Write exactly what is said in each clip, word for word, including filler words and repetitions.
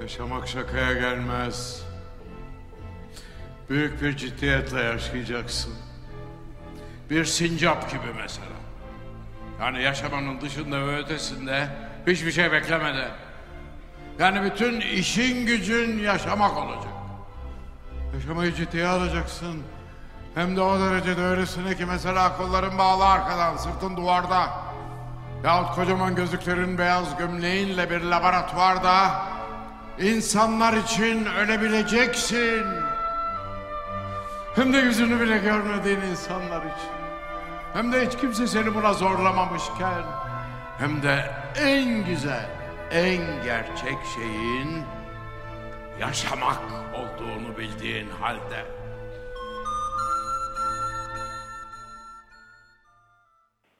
Yaşamak şakaya gelmez. Büyük bir ciddiyetle yaşayacaksın. Bir sincap gibi mesela. Yani yaşamanın dışında ve ötesinde hiçbir şey beklemeden. Yani bütün işin gücün yaşamak olacak. Yaşamayı ciddiye alacaksın. Hem de o derecede öylesine ki mesela kolların bağlı arkadan, sırtın duvarda. Yahut kocaman gözlüklerin beyaz gömleğinle bir laboratuvarda. İnsanlar için ölebileceksin. Hem de yüzünü bile görmediğin insanlar için. Hem de hiç kimse seni buna zorlamamışken. Hem de en güzel, en gerçek şeyin yaşamak olduğunu bildiğin halde.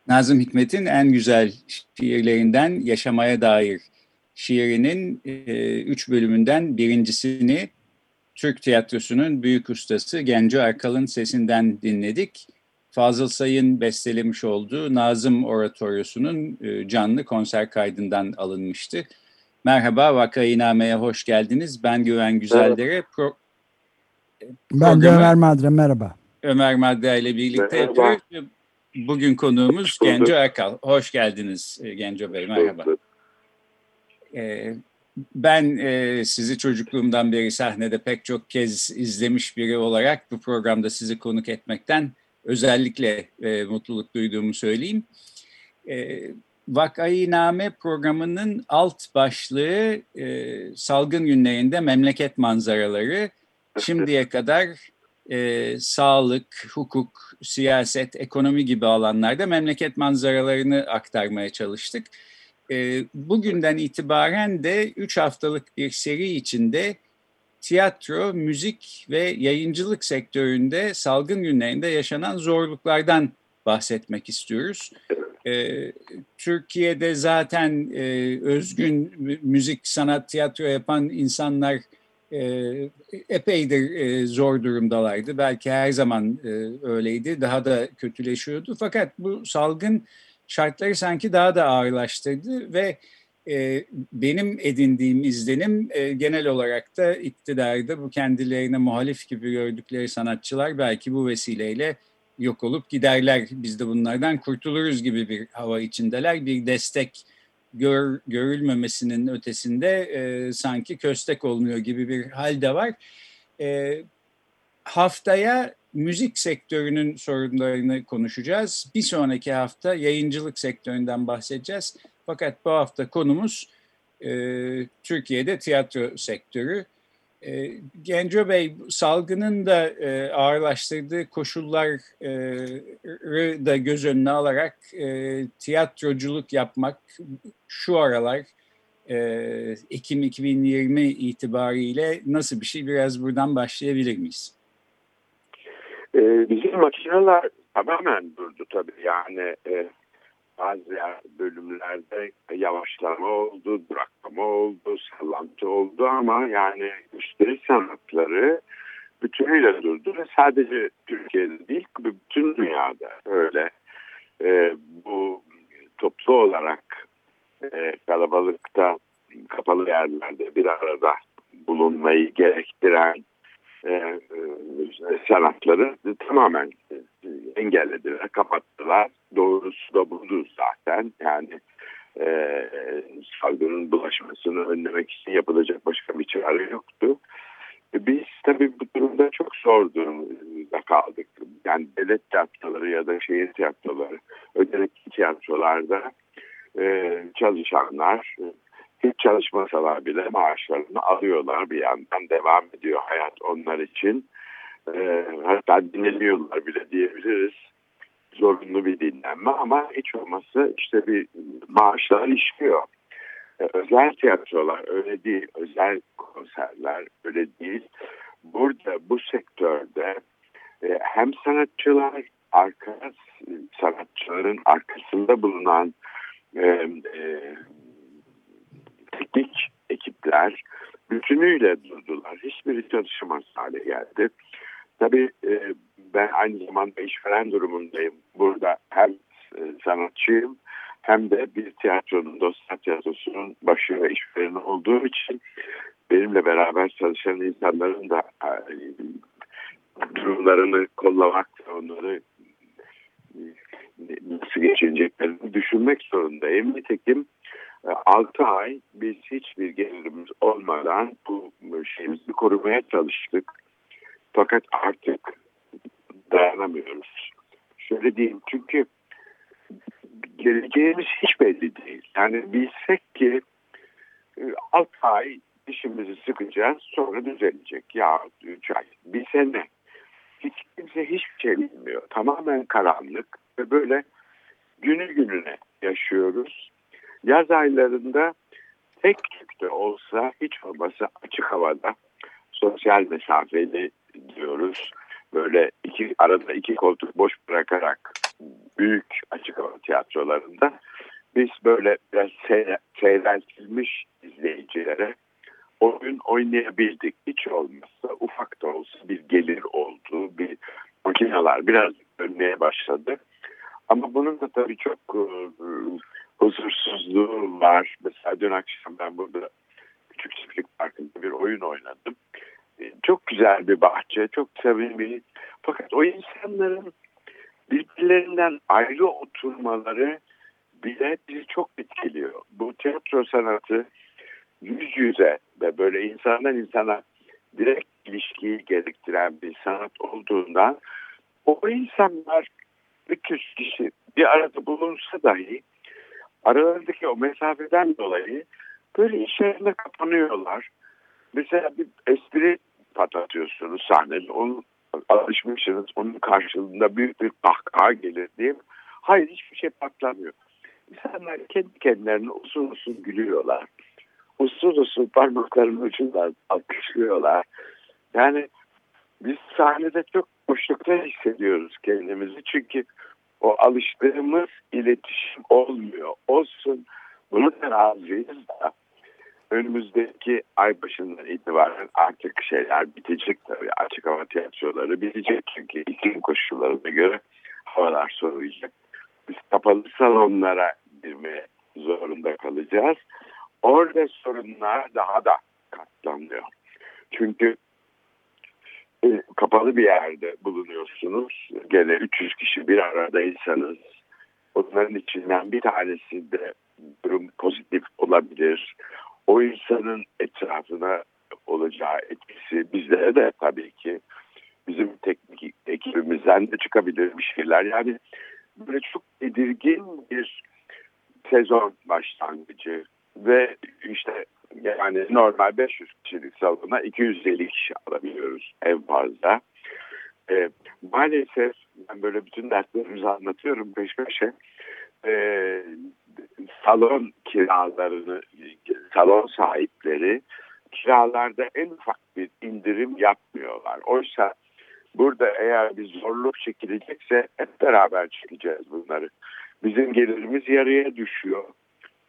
Nazım Hikmet'in en güzel şiirlerinden Yaşamaya Dair şiirinin e, üç bölümünden birincisini Türk tiyatrosunun büyük ustası Genco Erkal'ın sesinden dinledik. Fazıl Say'ın bestelemiş olduğu Nazım Oratoryosu'nun e, canlı konser kaydından alınmıştı. Merhaba, Vakayiname'ye hoş geldiniz. Ben Güven Güzeldere. Pro- ben de Ömer Madra, merhaba. Ömer Madra ile birlikte yapıyoruz. Bugün konuğumuz Genco Erkal. Hoş geldiniz Genco Bey, merhaba. Ben sizi çocukluğumdan beri sahnede pek çok kez izlemiş biri olarak bu programda sizi konuk etmekten özellikle mutluluk duyduğumu söyleyeyim. Vakayiname programının alt başlığı salgın günlerinde memleket manzaraları. Şimdiye kadar sağlık, hukuk, siyaset, ekonomi gibi alanlarda memleket manzaralarını aktarmaya çalıştık. Bugünden itibaren de üç haftalık bir seri içinde tiyatro, müzik ve yayıncılık sektöründe salgın günlerinde yaşanan zorluklardan bahsetmek istiyoruz. Türkiye'de zaten özgün müzik, sanat, tiyatro yapan insanlar epeydir zor durumdalardı. Belki her zaman öyleydi, daha da kötüleşiyordu. Fakat bu salgın şartları sanki daha da ağırlaştırdı ve e, benim edindiğim izlenim e, genel olarak da iktidarda bu kendilerine muhalif gibi gördükleri sanatçılar belki bu vesileyle yok olup giderler, biz de bunlardan kurtuluruz gibi bir hava içindeler. Bir destek gör, görülmemesinin ötesinde e, sanki köstek olmuyor gibi bir hal de var. E, haftaya müzik sektörünün sorunlarını konuşacağız. Bir sonraki hafta yayıncılık sektöründen bahsedeceğiz. Fakat bu hafta konumuz e, Türkiye'de tiyatro sektörü. E, Genco Bey, salgının da e, ağırlaştırdığı koşulları da göz önüne alarak e, tiyatroculuk yapmak şu aralar e, Ekim iki bin yirmi itibariyle nasıl bir şey? Biraz buradan başlayabilir miyiz? Bizim makineler tamamen durdu tabii, yani e, bazı bölümlerde yavaşlama oldu, duraklama oldu, sallantı oldu ama yani müşteri sanatları bütünüyle durdu ve sadece Türkiye'de değil, bütün dünyada öyle. E, bu toplu olarak e, kalabalıkta, kapalı yerlerde bir arada bulunmayı gerektiren Ee, sanatları tamamen engellediler, kapattılar. Doğrusu da budur zaten. Yani e, salgının bulaşmasını önlemek için yapılacak başka bir çare yoktu. Biz tabii bu durumda çok zor durumda kaldık. Yani devlet tiyatroları ya da şehir tiyatroları, özellikle tiyatrolarda e, çalışanlar hiç çalışmasalar bile maaşlarını alıyorlar, bir yandan devam ediyor hayat onlar için. E, hatta dinleniyorlar bile diyebiliriz. Zorunlu bir dinlenme ama hiç olması işte bir maaşlar işliyor. E, özel tiyatrolar öyle değil, özel konserler öyle değil. Burada bu sektörde e, hem sanatçılar, arka sanatçıların arkasında bulunan e, e, teknik ekipler bütünüyle durdular. Hiçbiri çalışamaz hale geldi. Tabii e, ben aynı zamanda işveren durumundayım. Burada hem e, sanatçıyım hem de bir tiyatronun, Dostlar Tiyatrosu'nun başı ve işvereni olduğum için benimle beraber çalışan insanların da e, durumlarını kollamak, onları nasıl geçineceklerini düşünmek zorundayım. Nitekim altı ay biz hiçbir gelirimiz olmadan bu şeyimizi korumaya çalıştık. Fakat artık dayanamıyoruz. Şöyle diyeyim, çünkü geleceğimiz hiç belli değil. Yani bilsek ki altı ay dişimizi sıkacağız, sonra düzelecek. Ya üç ay, bir sene. Hiç kimse hiçbir şey bilmiyor. Tamamen karanlık ve böyle günü gününe yaşıyoruz. Yaz aylarında tek tük de olsa hiç olmasa açık havada sosyal mesafeli diyoruz. Böyle iki, arada iki koltuk boş bırakarak büyük açık hava tiyatrolarında biz böyle biraz seyreltilmiş izleyicilere oyun oynayabildik. Hiç olmazsa ufak da olsa bir gelir oldu. Bir makineler biraz dönmeye başladı. Ama bunun da tabii çok ıı, huzursuzluğu var. Mesela dün akşam ben burada Küçük Çiftlik Parkı'nda bir oyun oynadım. Çok güzel bir bahçe, çok sevimli. Fakat o insanların birbirlerinden ayrı oturmaları bile bizi çok etkiliyor. Bu tiyatro sanatı yüz yüze ve böyle insandan insana direkt ilişkiyi gerektiren bir sanat olduğundan o insanlar üç yüz kişi bir arada bulunsa dahi aralarındaki o mesafeden dolayı böyle işlerine kapanıyorlar. Mesela bir espri patlatıyorsunuz sahnede, onu alışmışsınız, onun karşılığında büyük bir kahkaha gelir diye. Hayır, hiçbir şey patlamıyor. İnsanlar kendi kendilerine usul usul gülüyorlar. Usul usul parmaklarının ucundan alkışlıyorlar. Yani biz sahnede çok boşlukta hissediyoruz kendimizi. Çünkü o alıştığımız iletişim olmuyor. Olsun, bunu da razıyız da. Önümüzdeki ay başından itibaren artık şeyler bitecek tabii. Açık hava tiyatroları bitecek. Çünkü iklim koşullarına göre havalar soğuyacak. Biz kapalı salonlara girmeye zorunda kalacağız. Orada sorunlar daha da katlanıyor. Çünkü e, kapalı bir yerde bulunuyorsunuz. Gene üç yüz kişi bir aradaysanız onların içinden bir tanesi de durum pozitif olabilir. O insanın etrafına olacağı etkisi bizlere de tabii ki bizim teknik ekibimizden de çıkabilir bir şeyler. Yani böyle çok tedirgin bir sezon başlangıcı. Ve işte yani normal beş yüz kişilik salona iki yüz elli kişi alabiliyoruz en fazla. E, maalesef ben böyle bütün derslerimizi anlatıyorum peş peşe. E, salon kiralarını, salon sahipleri kiralarda en ufak bir indirim yapmıyorlar. Oysa burada eğer bir zorluk çekilecekse hep beraber çekeceğiz bunları. Bizim gelirimiz yarıya düşüyor.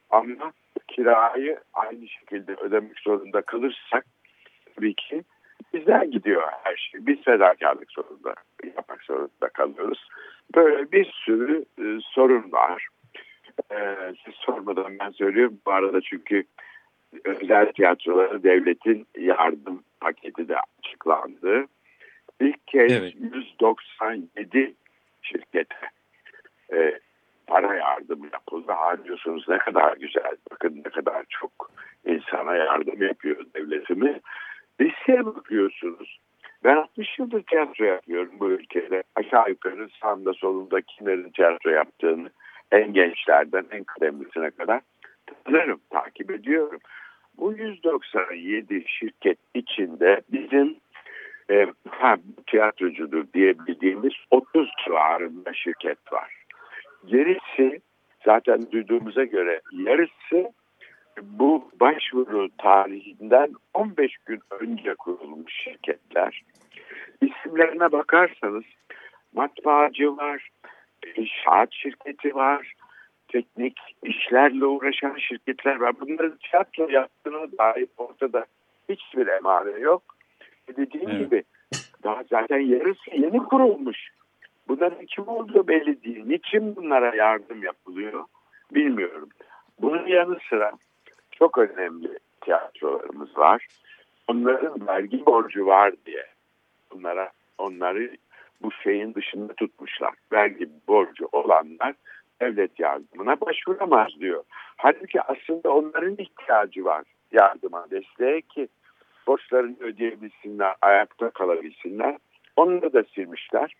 Ama kirayı aynı şekilde ödemek zorunda kalırsak tabii ki bizden gidiyor her şey. Biz fedakarlık zorunda yapmak zorunda kalıyoruz. Böyle bir sürü e, sorun var. E, siz sormadan ben söylüyorum. Bu arada çünkü özel tiyatrolara devletin yardım paketi de açıklandı. İlk kez evet. yüz doksan yedi şirkete E, para yardımı yapıldı. Harcıyorsunuz, ne kadar güzel. Bakın ne kadar çok insana yardım yapıyor devletimiz. Listeye bakıyorsunuz. Ben altmış yıldır tiyatro yapıyorum bu ülkede. Aşağı yukarı sağımda solumda kimlerin tiyatro yaptığını en gençlerden en kıdemlisine kadar tanırım, takip ediyorum. Bu yüz doksan yedi şirket içinde bizim e, ha, tiyatrocudur diyebildiğimiz otuz civarında şirket var. Gerisi zaten duyduğumuza göre yarısı bu başvuru tarihinden on beş gün önce kurulmuş şirketler. İsimlerine bakarsanız matbaacı var, inşaat şirketi var, teknik işlerle uğraşan şirketler var. Bunların tiyatro yaptığına dair ortada hiçbir emare yok. Dediğim evet. gibi daha zaten yarısı yeni kurulmuş. Bunların kim olduğu belli değil. Niçin bunlara yardım yapılıyor bilmiyorum. Bunun yanı sıra çok önemli tiyatrolarımız var. Onların vergi borcu var diye bunlara onları bu şeyin dışında tutmuşlar. Vergi borcu olanlar devlet yardımına başvuramaz diyor. Halbuki aslında onların ihtiyacı var yardıma, desteğe ki borçlarını ödeyebilsinler, ayakta kalabilsinler. Onları da silmişler.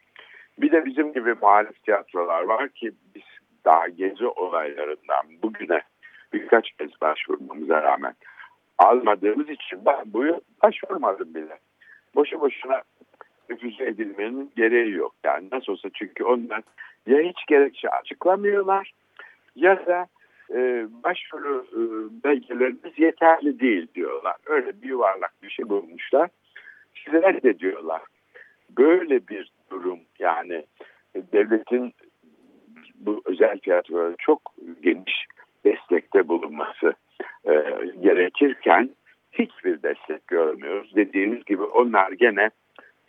Bir de bizim gibi muhalif tiyatrolar var ki biz daha gezi olaylarından bugüne birkaç kez başvurmamıza rağmen almadığımız için ben bu yıl başvurmadım bile. Boşu boşuna nüfuz edilmenin gereği yok. Yani nasıl olsa çünkü ondan ya hiç gerekçe açıklamıyorlar ya da e, başvuru e, belgelerimiz yeterli değil diyorlar. Öyle bir yuvarlak bir şey bulmuşlar. Size reddediyorlar. Böyle bir durum yani devletin bu özel tiyatrolara çok geniş destekte bulunması e, gerekirken hiçbir destek görmüyoruz. Dediğimiz gibi onlar gene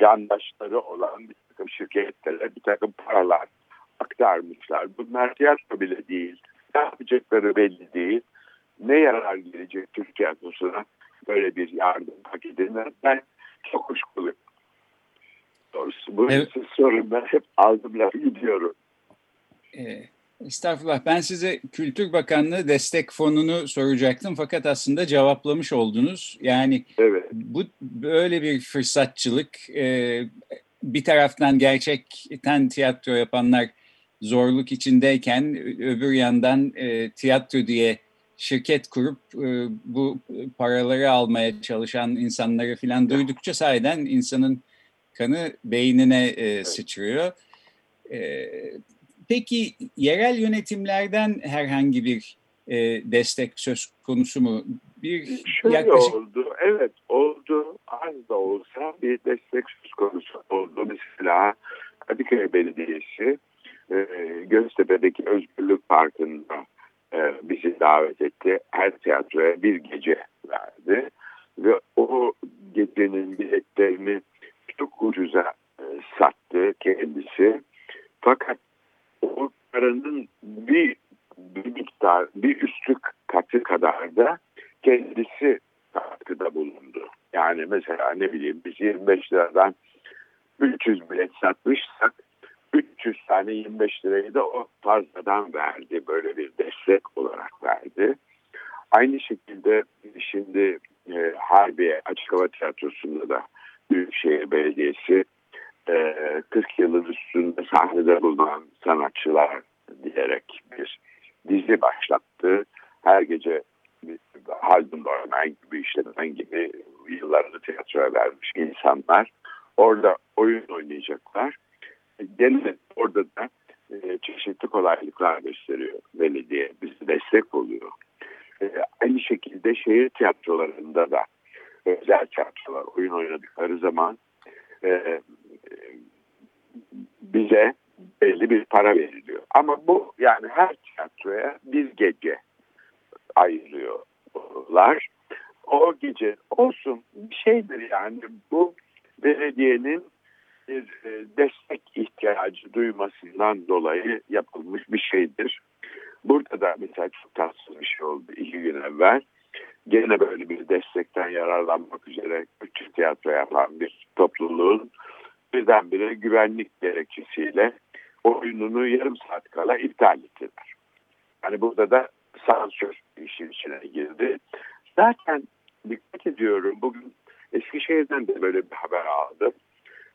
yandaşları olan bir takım şirketlere bir takım paralar aktarmışlar. Bunlar tiyatro bile değil. Ne yapacakları belli değil. Ne yarar gelecek Türk tiyatrosuna böyle bir yardım hak edinler. Ben çok kuşkuluyum. Doğrusu bu evet. sorun ben hep aldım lafı gidiyorum. Evet. Estağfurullah. Ben size Kültür Bakanlığı destek fonunu soracaktım fakat aslında cevaplamış oldunuz. Yani evet. bu böyle bir fırsatçılık, e, bir taraftan gerçekten tiyatro yapanlar zorluk içindeyken öbür yandan e, tiyatro diye şirket kurup e, bu paraları almaya çalışan insanları filan duydukça sahiden insanın kanı beynine e, sıçrıyor. Evet. Peki yerel yönetimlerden herhangi bir e, destek söz konusu mu? Bir Şöyle yaklaşık... oldu, evet oldu. Az da olsa bir destek söz konusu oldu. Mesela Adiköy Belediyesi, e, Göztepe'deki Özgürlük Parkı'nda e, bizi davet etti. Her tiyatroya bir gece verdi. Ve o gecenin biletlerini çok ucuza e, sattı kendisi. Fakat o paranın bir, bir miktar, bir üstü katı kadar da kendisi katkıda bulundu. Yani mesela ne bileyim biz yirmi beş liradan üç yüz bilet satmışsak üç yüz tane yirmi beş lirayı da o fazladan verdi. Böyle bir destek olarak verdi. Aynı şekilde şimdi e, Harbiye Açık Hava Tiyatrosu'nda da Büyükşehir Belediyesi kırk yılın üstünde sahnede bulunan sanatçılar diyerek bir dizi başlattı. Her gece Haldun Dorman gibi, işletmen gibi yıllarını tiyatroya vermiş insanlar orada oyun oynayacaklar. Gene orada da çeşitli kolaylıklar gösteriyor belediye, bizi destek oluyor. Aynı şekilde şehir tiyatrolarında da özel tiyatrolar oyun oynadıkları zaman bize belli bir para veriliyor. Ama bu yani her tiyatroya bir gece ayırıyorlar. O gece olsun bir şeydir yani bu belediyenin bir destek ihtiyacı duymasından dolayı yapılmış bir şeydir. Burada da mesela çok tatsız bir şey oldu iki gün evvel. Gene böyle bir destekten yararlanmak üzere küçük tiyatro yapan bir topluluğun birdenbire güvenlik gerekçesiyle oyununu yarım saat kala iptal ettiler. Yani burada da sansür işin içine girdi. Zaten dikkat ediyorum bugün Eskişehir'den de böyle bir haber aldım.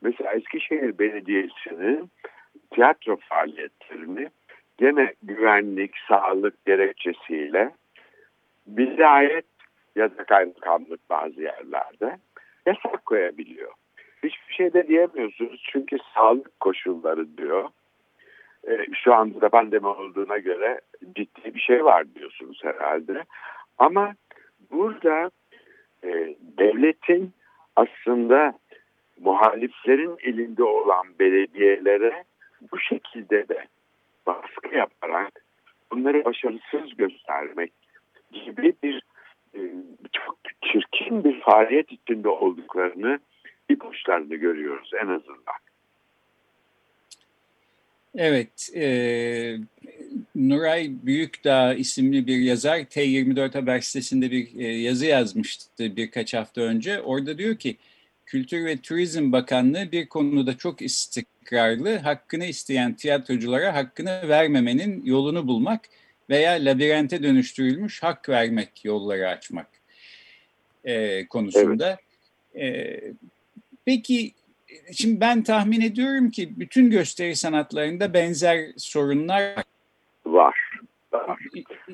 Mesela Eskişehir Belediyesi'nin tiyatro faaliyetlerini gene güvenlik, sağlık gerekçesiyle vilayet ya da kaymakamlık bazı yerlerde yasak koyabiliyor. Hiçbir şey de diyemiyorsunuz çünkü sağlık koşulları diyor. E, şu anda da pandemi olduğuna göre ciddi bir şey var diyorsunuz herhalde. Ama burada e, devletin aslında muhaliflerin elinde olan belediyelere bu şekilde de baskı yaparak bunları başarısız göstermek gibi bir e, çok çirkin bir faaliyet içinde olduklarını, ipuçlarını görüyoruz en azından. Evet, e, Nuray Büyükdağ isimli bir yazar T yirmi dört haber sitesinde bir e, yazı yazmıştı birkaç hafta önce. Orada diyor ki, Kültür ve Turizm Bakanlığı bir konuda çok istikrarlı, hakkını isteyen tiyatroculara hakkını vermemenin yolunu bulmak veya labirente dönüştürülmüş hak vermek yolları açmak e, konusunda. Evet. E, peki, şimdi ben tahmin ediyorum ki bütün gösteri sanatlarında benzer sorunlar var. Var.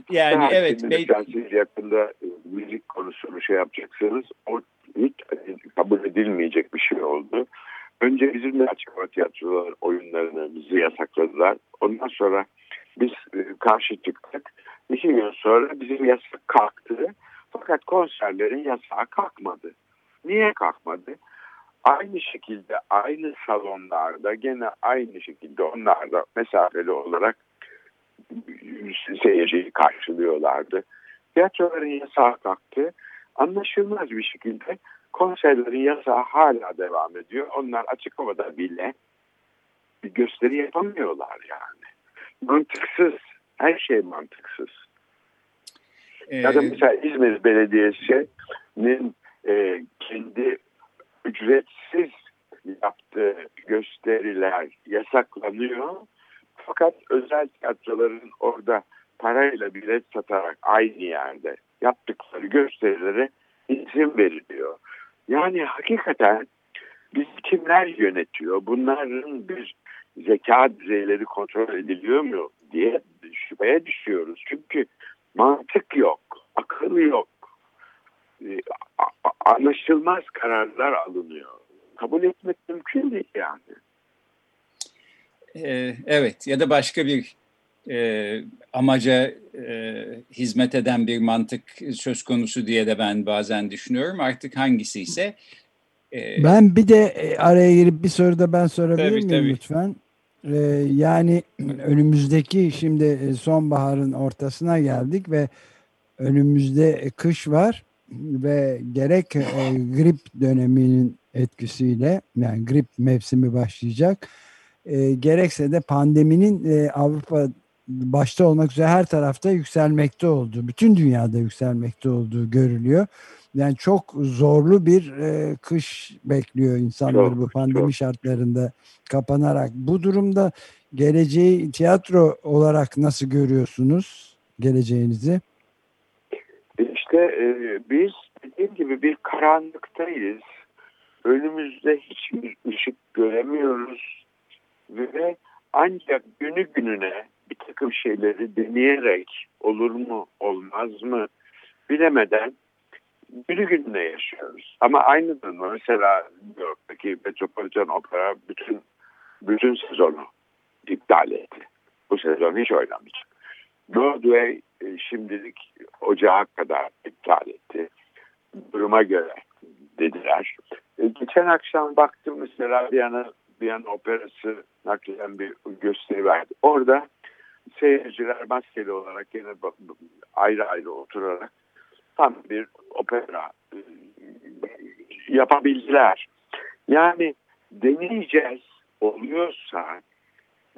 Yani ben evet. Be- siz yakında müzik konusunu şey yapacaksınız, o hiç kabul edilmeyecek bir şey oldu. Önce bizim de açık hava tiyatroları oyunlarını bizi yasakladılar. Ondan sonra biz karşı çıktık. İki gün sonra bizim yasak kalktı. Fakat konserlerin yasağı kalkmadı. Niye kalkmadı? Aynı şekilde aynı salonlarda gene aynı şekilde onlar da mesafeli olarak seyirciyi karşılıyorlardı. Tiyatroların yasağı kalktı. Anlaşılmaz bir şekilde konserlerin yasağı hala devam ediyor. Onlar açık havada bile bir gösteri yapamıyorlar yani. Mantıksız. Her şey mantıksız. Ee... Ya da mesela İzmir Belediyesi'nin e, kendi ücretsiz yaptığı gösteriler yasaklanıyor. Fakat özel tiyatroların orada parayla bilet satarak aynı yerde yaptıkları gösterilere izin veriliyor. Yani hakikaten bizi kimler yönetiyor? Bunların bir zeka düzeyleri kontrol ediliyor mu diye şüpheye düşüyoruz. Çünkü mantık yok, akıl yok. Anlaşılmaz kararlar alınıyor. Kabul etmek mümkün değil yani. Ee, evet ya da başka bir e, amaca e, hizmet eden bir mantık söz konusu diye de ben bazen düşünüyorum. Artık hangisi ise. E, ben bir de araya girip bir soru da ben sorabilir tabii, miyim tabii. lütfen? Ee, yani önümüzdeki şimdi sonbaharın ortasına geldik ve önümüzde kış var. Ve gerek e, grip döneminin etkisiyle yani grip mevsimi başlayacak e, gerekse de pandeminin e, Avrupa başta olmak üzere her tarafta yükselmekte olduğu, bütün dünyada yükselmekte olduğu görülüyor. Yani çok zorlu bir e, kış bekliyor insanları bu pandemi çok. Şartlarında kapanarak. Bu durumda geleceği tiyatro olarak nasıl görüyorsunuz geleceğinizi? İşte e, biz dediğim gibi bir karanlıktayız. Önümüzde hiçbir ışık göremiyoruz. Ve ancak günü gününe bir takım şeyleri deneyerek olur mu olmaz mı bilemeden günü gününe yaşıyoruz. Ama aynı durumda mesela New York'taki Metropolitan Opera bütün bütün sezonu iptal etti. Bu sezon hiç oynamayacak. Broadway şimdilik ocağa kadar iptal etti. Duruma göre dediler. E, geçen akşam baktım mesela Viyana, Viyana Operası naklen bir gösteri verdi. Orada seyirciler maskeli olarak yine ayrı ayrı oturarak tam bir opera e, yapabildiler. Yani deneyeceğiz, oluyorsa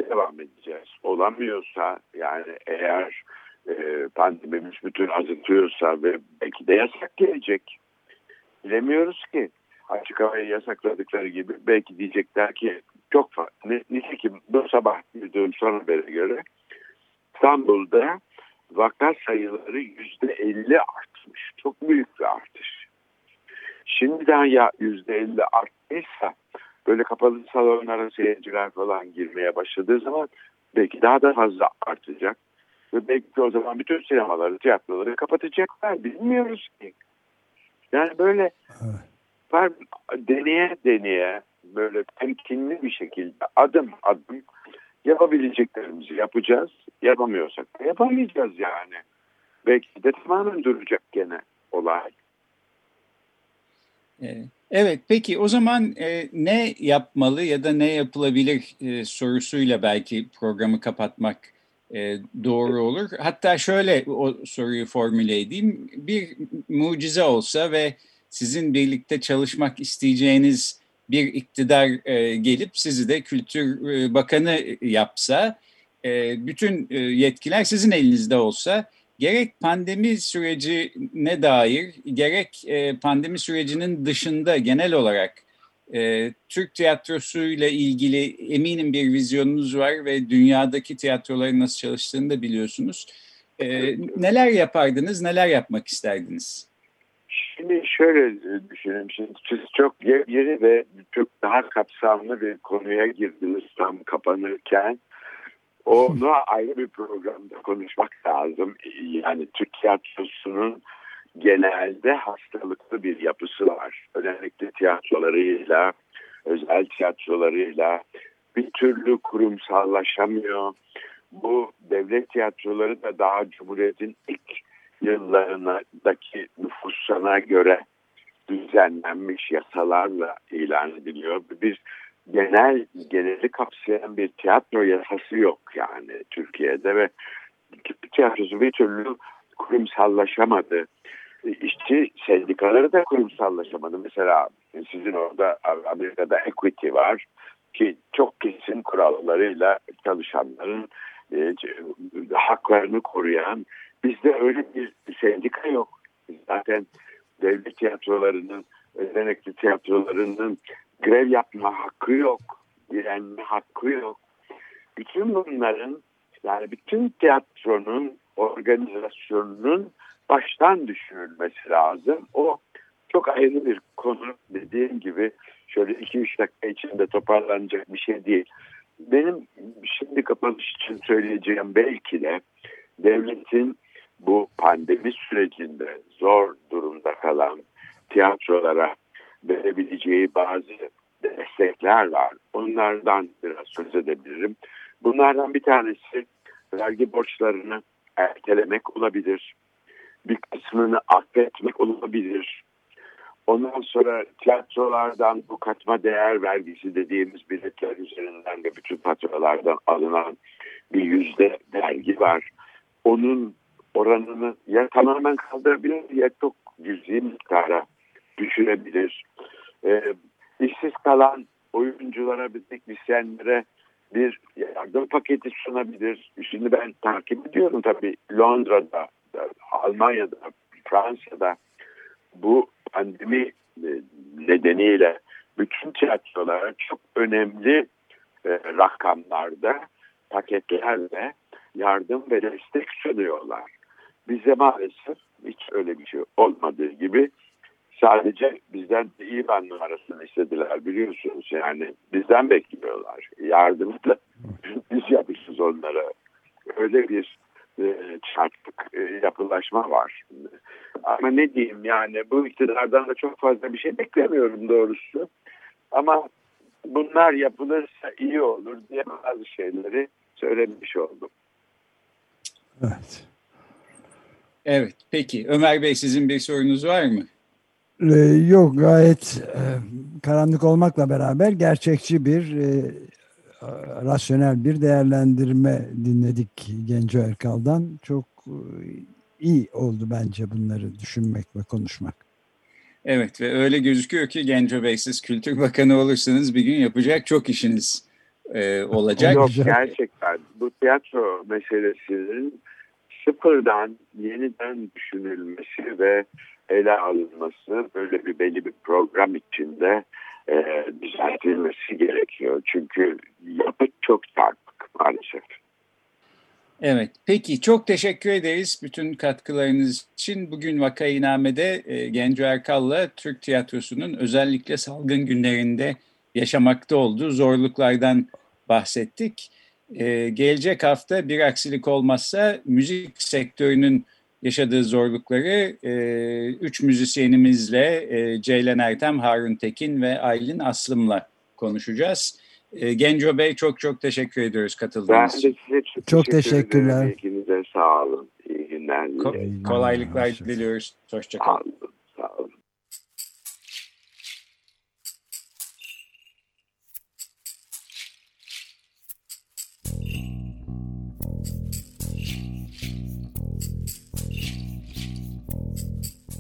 devam edeceğiz. Olamıyorsa yani eğer e, pandemimiz bütün azıtıyorsa ve belki de yasak gelecek. Bilemiyoruz ki. Açık havayı yasakladıkları gibi belki diyecekler ki çok fazla. Nitekim bu sabah bildiğim son habere göre İstanbul'da vaka sayıları yüzde elli artmış. Çok büyük bir artış. Şimdiden ya yüzde elli arttıysa böyle kapalı salonlara seyirciler falan girmeye başladığı zaman belki daha da fazla artacak. Ve belki o zaman bütün sinemaları, tiyatroları kapatacaklar. Bilmiyoruz ki. Yani böyle evet. deneye deneye, böyle temkinli bir şekilde adım adım yapabileceklerimizi yapacağız. Yapamıyorsak da yapamayacağız yani. Belki de tamamen duracak gene olay. Evet. Evet, peki o zaman e, ne yapmalı ya da ne yapılabilir e, sorusuyla belki programı kapatmak e, doğru olur. Hatta şöyle o soruyu formüle edeyim. Bir mucize olsa ve sizin birlikte çalışmak isteyeceğiniz bir iktidar e, gelip sizi de Kültür e, Bakanı yapsa, e, bütün e, yetkiler sizin elinizde olsa, gerek pandemi sürecine dair, gerek pandemi sürecinin dışında genel olarak e, Türk tiyatrosuyla ilgili eminim bir vizyonunuz var ve dünyadaki tiyatroların nasıl çalıştığını da biliyorsunuz. E, neler yapardınız, neler yapmak isterdiniz? Şimdi şöyle düşünelim. Şimdi siz çok yeni ve çok daha kapsamlı bir konuya girdiniz tam kapanırken. Onu ayrı bir programda konuşmak lazım. Yani Türk tiyatrosunun genelde hastalıklı bir yapısı var. Özellikle tiyatrolarıyla, özel tiyatrolarıyla bir türlü kurumsallaşamıyor. Bu devlet tiyatroları da daha Cumhuriyet'in ilk yıllarındaki nüfusuna göre düzenlenmiş yasalarla ilan ediliyor. Bir genel geneli kapsayan bir tiyatro yasası yok yani Türkiye'de ve tiyatrosu bir türlü kurumsallaşamadı. İşçi sendikaları da kurumsallaşamadı. Mesela sizin orada Amerika'da Equity var ki çok kesin kurallarıyla çalışanların e, haklarını koruyan, bizde öyle bir sendika yok. Zaten devlet tiyatrolarının, özellikle tiyatrolarının grev yapma hakkı yok, direnme hakkı yok. Bütün bunların, yani bütün tiyatronun, organizasyonunun baştan düşünülmesi lazım. O çok ayrı bir konu, dediğim gibi şöyle iki üç dakika içinde toparlanacak bir şey değil. Benim şimdi kapanış için söyleyeceğim belki de devletin bu pandemi sürecinde zor durumda kalan tiyatrolara verebileceği bazı destekler var. Onlardan biraz söz edebilirim. Bunlardan bir tanesi vergi borçlarını ertelemek olabilir. Bir kısmını affetmek olabilir. Ondan sonra tiyatrolardan bu katma değer vergisi dediğimiz biletler üzerinden ve bütün faturalardan alınan bir yüzde vergi var. Onun oranını ya tamamen kaldırabilir ya çok cüzi miktara düşürebilir. E, işsiz kalan oyunculara, bir teknisyenlere bir yardım paketi sunabilir. Şimdi ben takip ediyorum tabii Londra'da, Almanya'da, Fransa'da bu pandemi nedeniyle bütün tiyatrolara çok önemli e, rakamlarda paketlerle yardım ve destek sunuyorlar. Bize maalesef hiç öyle bir şey olmadığı gibi sadece bizden de İBAN numarasını istediler, biliyorsunuz yani bizden bekliyorlar. Yardımı da biz yapmışız onlara. Öyle bir e, çarpık e, yapılaşma var. Ama ne diyeyim yani bu iktidardan da çok fazla bir şey beklemiyorum doğrusu. Ama bunlar yapılırsa iyi olur diye bazı şeyleri söylemiş oldum. Evet. Evet peki Ömer Bey, sizin bir sorunuz var mı? Yok, gayet karanlık olmakla beraber gerçekçi bir, rasyonel bir değerlendirme dinledik Genco Erkal'dan. Çok iyi oldu bence bunları düşünmek ve konuşmak. Evet ve öyle gözüküyor ki Genco Bey, siz Kültür Bakanı olursanız bir gün yapacak çok işiniz olacak. Yok, gerçekten bu tiyatro meselesinin sıfırdan yeniden düşünülmesi ve ele alınması, böyle bir belli bir program içinde e, düzeltilmesi gerekiyor. Çünkü yapı çok çarpık maalesef. Evet, peki çok teşekkür ederiz bütün katkılarınız için. Bugün Vakayiname'de e, Genco Erkal'la Türk tiyatrosunun özellikle salgın günlerinde yaşamakta olduğu zorluklardan bahsettik. Ee, gelecek hafta bir aksilik olmazsa müzik sektörünün yaşadığı zorlukları e, üç müzisyenimizle e, Ceylan Ertem, Harun Tekin ve Aylin Aslım'la konuşacağız. E, Genco Bey, çok çok teşekkür ediyoruz katıldığınız için. Ben de size çok, çok teşekkürler. İlginize sağ olun. İyi günler. Ko- kolaylıklar Hoşçakalın. Diliyoruz. Hoşçakalın. Sağ olun.